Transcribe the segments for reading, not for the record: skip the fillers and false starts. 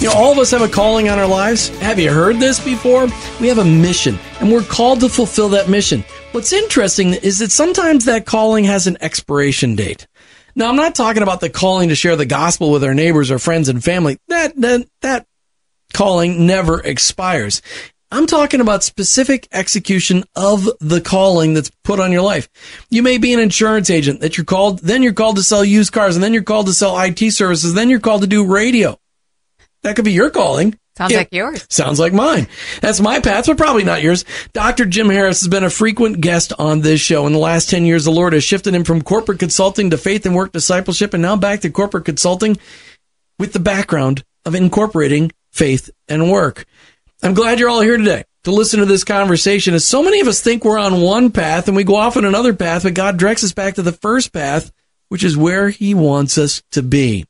You know, all of us have a calling on our lives. Have you heard this before? We have a mission, and we're called to fulfill that mission. What's interesting is that sometimes that calling has an expiration date. Now, I'm not talking about the calling to share the gospel with our neighbors or friends and family. That calling never expires. I'm talking about specific execution of the calling that's put on your life. You may be an insurance agent that you're called, then you're called to sell used cars, and then you're called to sell IT services, then you're called to do radio. That could be your calling. Sounds like yours. Sounds like mine. That's my path, but probably not yours. Dr. Jim Harris has been a frequent guest on this show. In the last 10 years, the Lord has shifted him from corporate consulting to faith and work discipleship, and now back to corporate consulting with the background of incorporating faith and work. I'm glad you're all here today to listen to this conversation, as so many of us think we're on one path and we go off on another path, but God directs us back to the first path, which is where he wants us to be.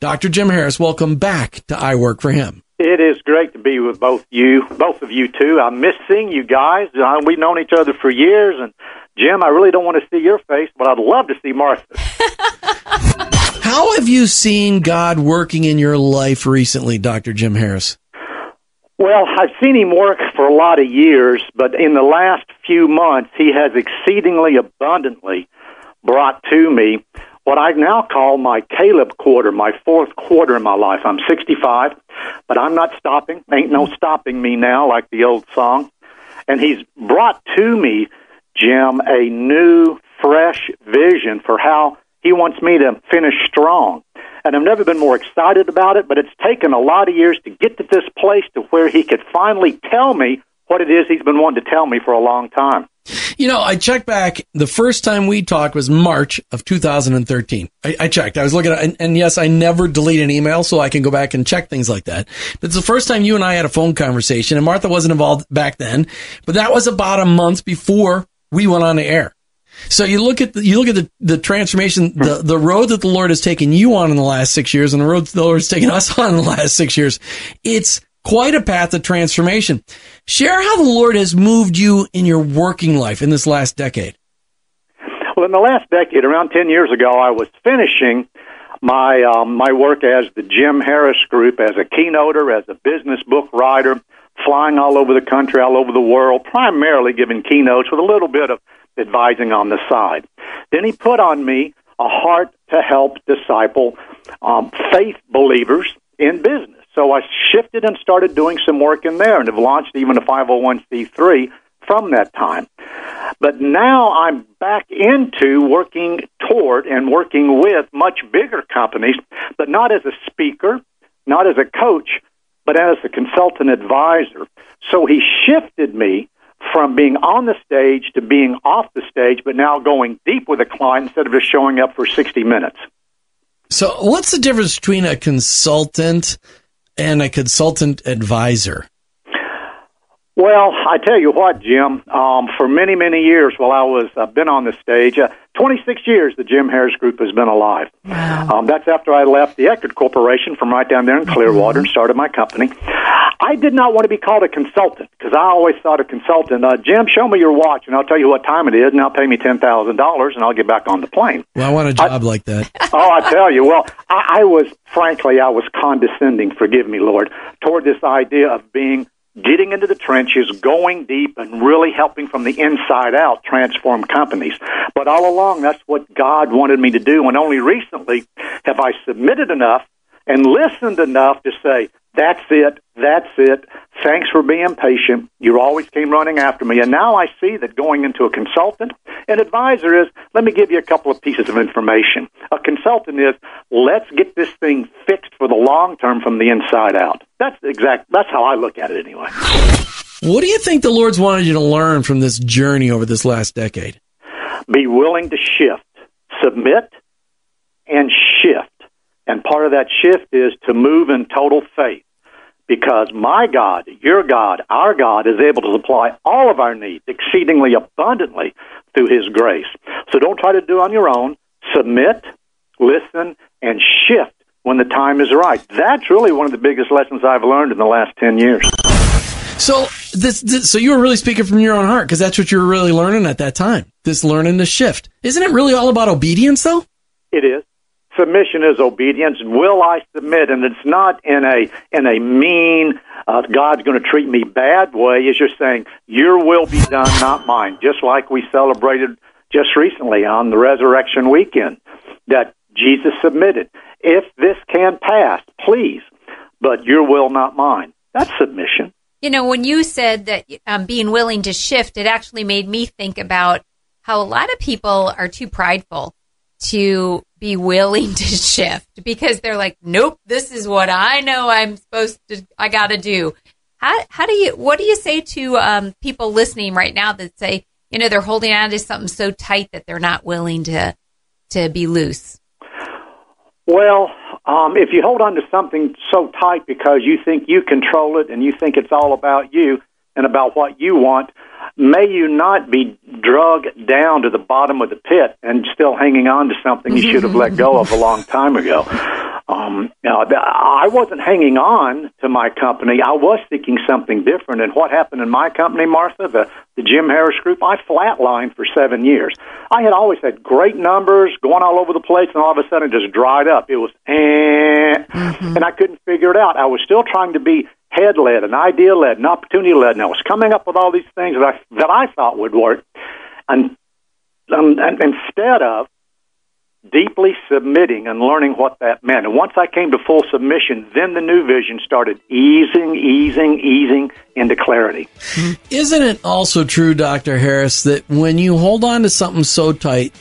Dr. Jim Harris, welcome back to iWork4Him. It is great to be with both of you. I miss seeing you guys. We've known each other for years, and Jim, I really don't want to see your face, but I'd love to see Martha's. How have you seen God working in your life recently, Dr. Jim Harris? Well, I've seen him work for a lot of years, but in the last few months, he has exceedingly abundantly brought to me what I now call my Caleb quarter, my fourth quarter in my life. I'm 65, but I'm not stopping. Ain't no stopping me now, like the old song. And he's brought to me, Jim, a new, fresh vision for how he wants me to finish strong. And I've never been more excited about it, but it's taken a lot of years to get to this place to where he could finally tell me what it is he's been wanting to tell me for a long time. You know, I checked back. The first time we talked was March of 2013. I checked. I was looking at, and yes, I never delete an email, so I can go back and check things like that. That's the first time you and I had a phone conversation, and Martha wasn't involved back then, but that was about a month before we went on the air. So you look at the transformation, the road that the Lord has taken you on in the last 6 years, and the road the Lord's taken us on in the last 6 years. It's quite a path of transformation. Share how the Lord has moved you in your working life in this last decade. Well, in the last decade, around 10 years ago, I was finishing my work as the Jim Harris Group, as a keynoter, as a business book writer, flying all over the country, all over the world, primarily giving keynotes with a little bit of advising on the side. Then he put on me a heart to help disciple faith believers in business. So I shifted and started doing some work in there, and have launched even a 501c3 from that time. But now I'm back into working toward and working with much bigger companies, but not as a speaker, not as a coach, but as a consultant advisor. So he shifted me from being on the stage to being off the stage, but now going deep with a client instead of just showing up for 60 minutes. So what's the difference between a consultant and a consultant advisor? Well, I tell you what, Jim, for many, many years while I've been on the stage, 26 years the Jim Harris Group has been alive. Wow. That's after I left the Eckerd Corporation from right down there in Clearwater and started my company. I did not want to be called a consultant, because I always thought a consultant, Jim, show me your watch, and I'll tell you what time it is, and I'll pay me $10,000, and I'll get back on the plane. Well, I want a job like that. Oh, I tell you, well, I was condescending, forgive me, Lord, toward this idea of getting into the trenches, going deep, and really helping from the inside out transform companies. But all along, that's what God wanted me to do, and only recently have I submitted enough and listened enough to say, that's it, thanks for being patient, you always came running after me. And now I see that going into a consultant, an advisor is, let me give you a couple of pieces of information. A consultant is, let's get this thing fixed for the long term from the inside out. That's how I look at it anyway. What do you think the Lord's wanted you to learn from this journey over this last decade? Be willing to shift, submit, and shift. And part of that shift is to move in total faith. because my God, your God, our God is able to supply all of our needs exceedingly abundantly through His grace. So don't try to do it on your own. Submit, listen, and shift when the time is right. That's really one of the biggest lessons I've learned in the last 10 years. So so you were really speaking from your own heart, because that's what you were really learning at that time, this learning to shift. Isn't it really all about obedience, though? It is. Submission is obedience. Will I submit? And it's not in a mean, God's going to treat me bad way. It's just saying, your will be done, not mine. Just like we celebrated just recently on the Resurrection Weekend, that Jesus submitted. If this can pass, please, but your will, not mine. That's submission. You know, when you said that being willing to shift, it actually made me think about how a lot of people are too prideful to be willing to shift, because they're like, nope, this is what I know I'm supposed to, I got to do. What do you say to people listening right now that say, you know, they're holding on to something so tight that they're not willing to be loose? Well, if you hold on to something so tight because you think you control it and you think it's all about you and about what you want, may you not be dragged down to the bottom of the pit and still hanging on to something you should have let go of a long time ago. I wasn't hanging on to my company. I was seeking something different. And what happened in my company, Martha, the Jim Harris Group, I flatlined for 7 years. I had always had great numbers going all over the place, and all of a sudden it just dried up. It was, and I couldn't figure it out. I was still trying to be head-led, and idea-led, and opportunity-led, and I was coming up with all these things that I thought would work, and instead of deeply submitting and learning what that meant. And once I came to full submission, then the new vision started easing into clarity. Isn't it also true, Dr. Harris, that when you hold on to something so tight,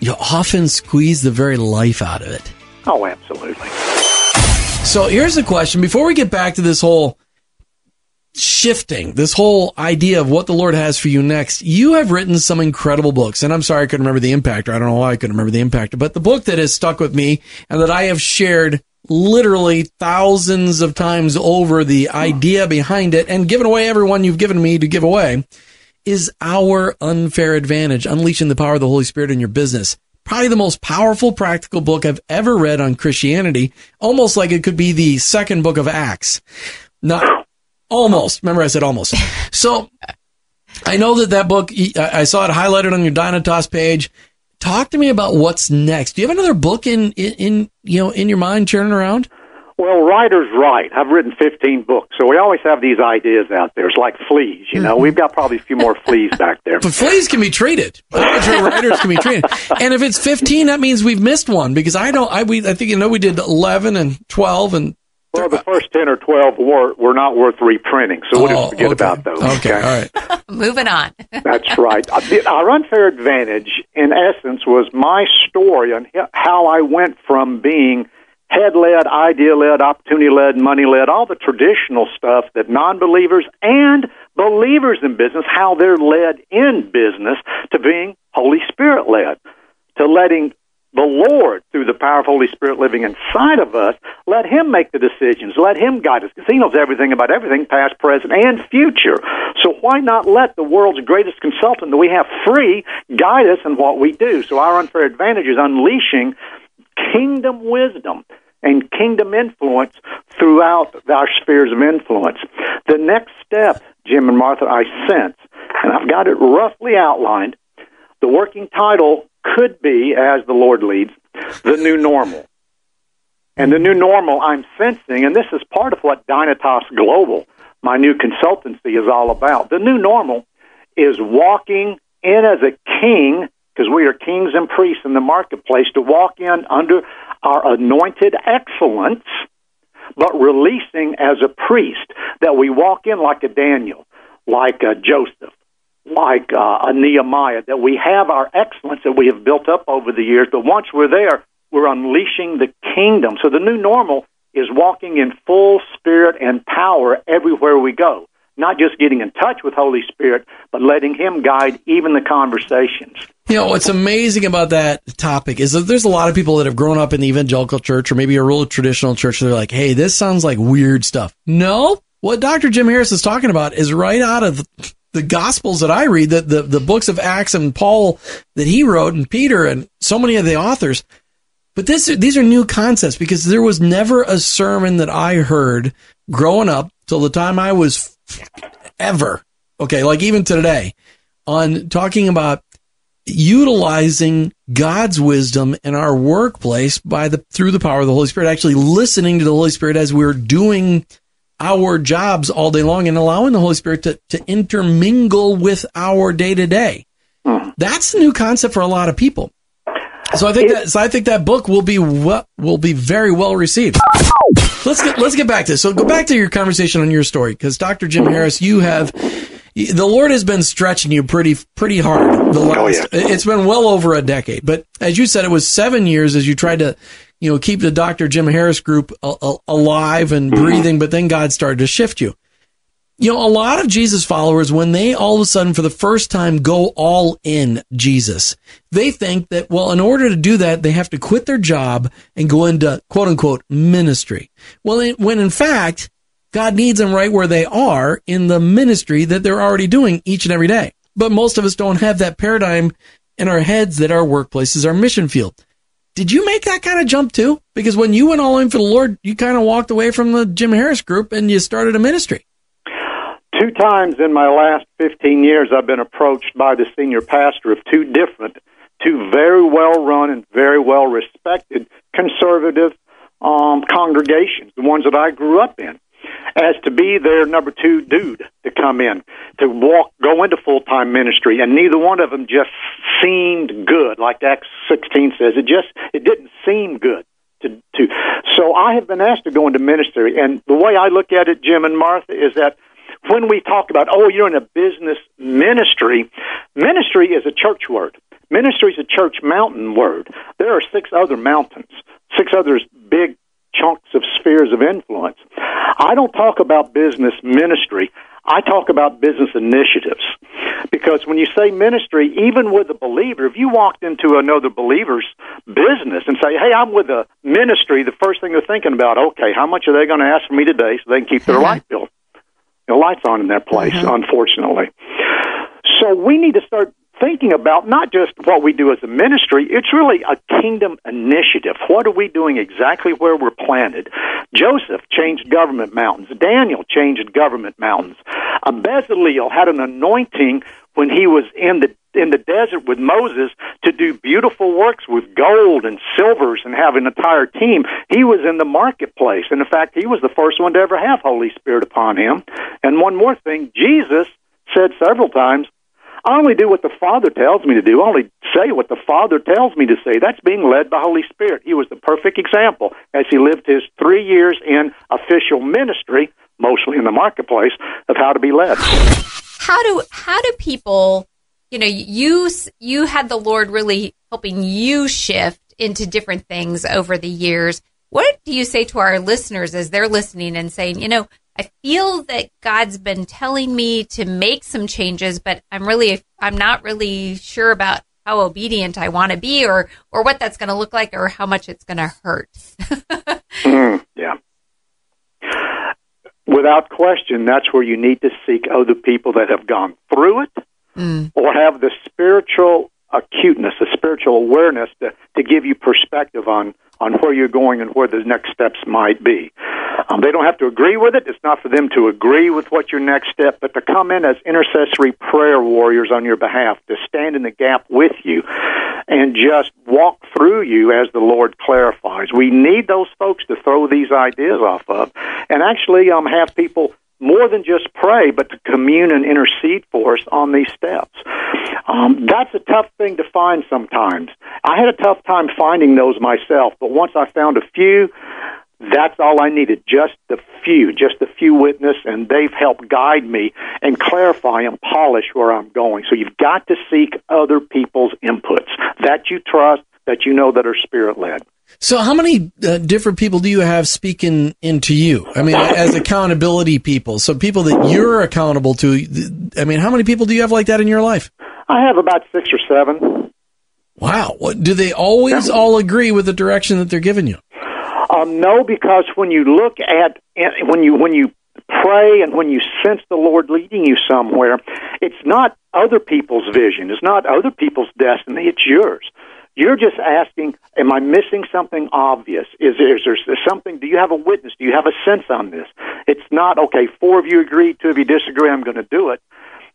you often squeeze the very life out of it? Oh, absolutely. So here's the question. Before we get back to this whole shifting, this whole idea of what the Lord has for you next, you have written some incredible books. And I'm sorry I couldn't remember the impactor. I don't know why I couldn't remember the impactor. But the book that has stuck with me and that I have shared literally thousands of times over, the idea behind it, and given away everyone you've given me to give away, is Our Unfair Advantage, Unleashing the Power of the Holy Spirit in Your Business. Probably the most powerful practical book I've ever read on Christianity, almost like it could be the second book of Acts. Not almost. Remember I said almost. So I know that book, I saw it highlighted on your Dynatos page. Talk to me about what's next. Do you have another book in your mind churning around? Well, writers write. I've written 15 books, so we always have these ideas out there. It's like fleas, you know. We've got probably a few more fleas back there. But fleas can be treated. Writers can be treated. And if it's 15, that means we've missed one, because we did 11 and 12 and. Well, the first 10 or 12 were not worth reprinting, so we'll just forget about those. Okay, all right. Moving on. That's right. Our Unfair Advantage, in essence, was my story on how I went from being head-led, idea-led, opportunity-led, money-led, all the traditional stuff that non-believers and believers in business, how they're led in business, to being Holy Spirit-led, to letting the Lord, through the power of Holy Spirit living inside of us, let Him make the decisions, let Him guide us, because He knows everything about everything, past, present, and future. So why not let the world's greatest consultant that we have free guide us in what we do? So Our Unfair Advantage is unleashing kingdom wisdom and kingdom influence throughout our spheres of influence. The next step, Jim and Martha, I sense, and I've got it roughly outlined, the working title could be, as the Lord leads, The New Normal. And the new normal I'm sensing, and this is part of what Dynatos Global, my new consultancy, is all about. The new normal is walking in as a king, because we are kings and priests in the marketplace, to walk in under our anointed excellence, but releasing as a priest, that we walk in like a Daniel, like a Joseph, like a Nehemiah, that we have our excellence that we have built up over the years, but once we're there, we're unleashing the kingdom. So the new normal is walking in full spirit and power everywhere we go, not just getting in touch with Holy Spirit, but letting Him guide even the conversations. You know, what's amazing about that topic is that there's a lot of people that have grown up in the evangelical church or maybe a real traditional church. They're like, hey, this sounds like weird stuff. No, what Dr. Jim Harris is talking about is right out of the Gospels that I read, that the books of Acts and Paul that he wrote and Peter and so many of the authors. But these are new concepts, because there was never a sermon that I heard growing up till the time I was ever, okay, like even to today, on talking about utilizing God's wisdom in our workplace through the power of the Holy Spirit, actually listening to the Holy Spirit as we're doing our jobs all day long and allowing the Holy Spirit to intermingle with our day-to-day. That's a new concept for a lot of people. So I think that book will be very well received. Let's get back to this. So go back to your conversation on your story, because Dr. Jim Harris, the Lord has been stretching you pretty hard. It's been well over a decade, but as you said, it was 7 years as you tried to, keep the Dr. Jim Harris Group alive and breathing. But then God started to shift you. A lot of Jesus followers, when they all of a sudden for the first time go all in Jesus, they think that, well, in order to do that, they have to quit their job and go into, quote unquote, ministry. Well, when in fact, God needs them right where they are in the ministry that they're already doing each and every day. But most of us don't have that paradigm in our heads that our workplace is our mission field. Did you make that kind of jump too? Because when you went all in for the Lord, you kind of walked away from the Jim Harris Group and you started a ministry. 2 times in my last 15 years, I've been approached by the senior pastor of two very well-run and very well-respected conservative congregations, the ones that I grew up in, as to be their number 2 dude to come in, to go into full-time ministry. And neither one of them just seemed good, like Acts 16 says. It didn't seem good. So I have been asked to go into ministry. And the way I look at it, Jim and Martha, is that when we talk about, you're in a business ministry, ministry is a church word. Ministry is a church mountain word. There are 6 other mountains, 6 other big chunks of spheres of influence. I don't talk about business ministry. I talk about business initiatives. Because when you say ministry, even with a believer, if you walked into another believer's business and say, hey, I'm with a ministry, the first thing they're thinking about, okay, how much are they going to ask for me today so they can keep their light bill? The lights on in their place, unfortunately. So we need to start thinking about not just what we do as a ministry, it's really a kingdom initiative. What are we doing exactly where we're planted? Joseph changed government mountains. Daniel changed government mountains. Bezaleel had an anointing when he was in the desert with Moses to do beautiful works with gold and silvers and have an entire team. He was in the marketplace. And in fact, he was the first one to ever have Holy Spirit upon him. And one more thing, Jesus said several times, I only do what the Father tells me to do. I only say what the Father tells me to say. That's being led by Holy Spirit. He was the perfect example as he lived his 3 years in official ministry, mostly in the marketplace, of how to be led. How do people... you had the Lord really helping you shift into different things over the years. What do you say to our listeners as they're listening and saying, I feel that God's been telling me to make some changes, but I'm not really sure about how obedient I want to be or what that's going to look like or how much it's going to hurt. Yeah. Without question, that's where you need to seek other people that have gone through it. Or have the spiritual acuteness, the spiritual awareness to give you perspective on where you're going and where the next steps might be. They don't have to agree with it. It's not for them to agree with what your next step, but to come in as intercessory prayer warriors on your behalf, to stand in the gap with you and just walk through you as the Lord clarifies. We need those folks to throw these ideas off of and actually have people more than just pray, but to commune and intercede for us on these steps. That's a tough thing to find sometimes. I had a tough time finding those myself, but once I found a few, that's all I needed, just a few witness, and they've helped guide me and clarify and polish where I'm going. So you've got to seek other people's inputs that you trust, that that are Spirit-led. So how many different people do you have speaking into you? I mean, as accountability people, so people that you're accountable to, I mean, how many people do you have like that in your life? I have about 6 or 7. Wow. Do they always all agree with the direction that they're giving you? No, because when you look at, when you pray and when you sense the Lord leading you somewhere, it's not other people's vision. It's not other people's destiny. It's yours. You're just asking, am I missing something obvious? Is there something? Do you have a witness? Do you have a sense on this? It's not, okay, four of you agree, two of you disagree, I'm going to do it.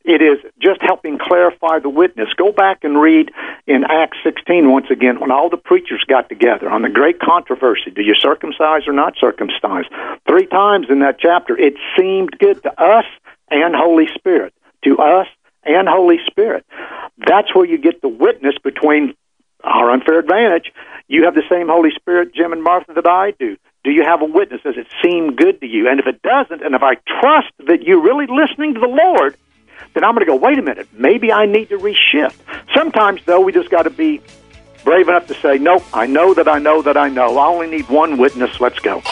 It is just helping clarify the witness. Go back and read in Acts 16, once again, when all the preachers got together on the great controversy. Do you circumcise or not circumcise? Three times in that chapter, it seemed good to us and Holy Spirit. To us and Holy Spirit. That's where you get the witness between Our Unfair Advantage. You have the same Holy Spirit, Jim and Martha, that I do. Do you have a witness? Does it seem good to you? And if it doesn't, and if I trust that you're really listening to the Lord, then I'm going to go, wait a minute, maybe I need to reshift. Sometimes, though, we just got to be brave enough to say, nope, I know. I only need one witness. Let's go.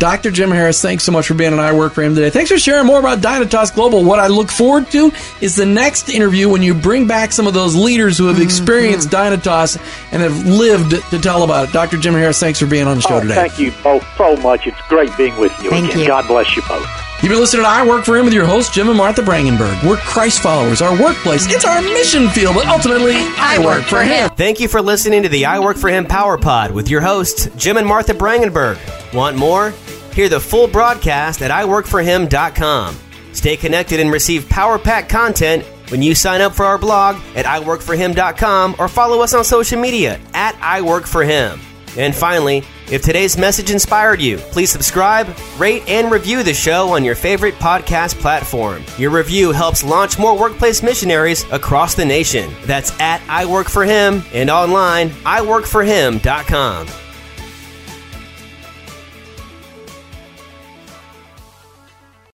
Dr. Jim Harris, thanks so much for being on iWork4Him today. Thanks for sharing more about Dynatos Global. What I look forward to is the next interview when you bring back some of those leaders who have experienced Dynatos and have lived to tell about it. Dr. Jim Harris, thanks for being on the show today. Thank you both so much. It's great being with you. Thank you again. God bless you both. You've been listening to iWork4Him with your hosts, Jim and Martha Brangenberg. We're Christ followers, our workplace. It's our mission field, but ultimately, I work for Him. Thank you for listening to the iWork4Him Power Pod with your hosts, Jim and Martha Brangenberg. Want more? Hear the full broadcast at iWork4Him.com. Stay connected and receive Power Pack content when you sign up for our blog at iWork4Him.com or follow us on social media at iWork4Him. And finally, if today's message inspired you, please subscribe, rate, and review the show on your favorite podcast platform. Your review helps launch more workplace missionaries across the nation. That's at iWork4Him and online, iWork4Him.com.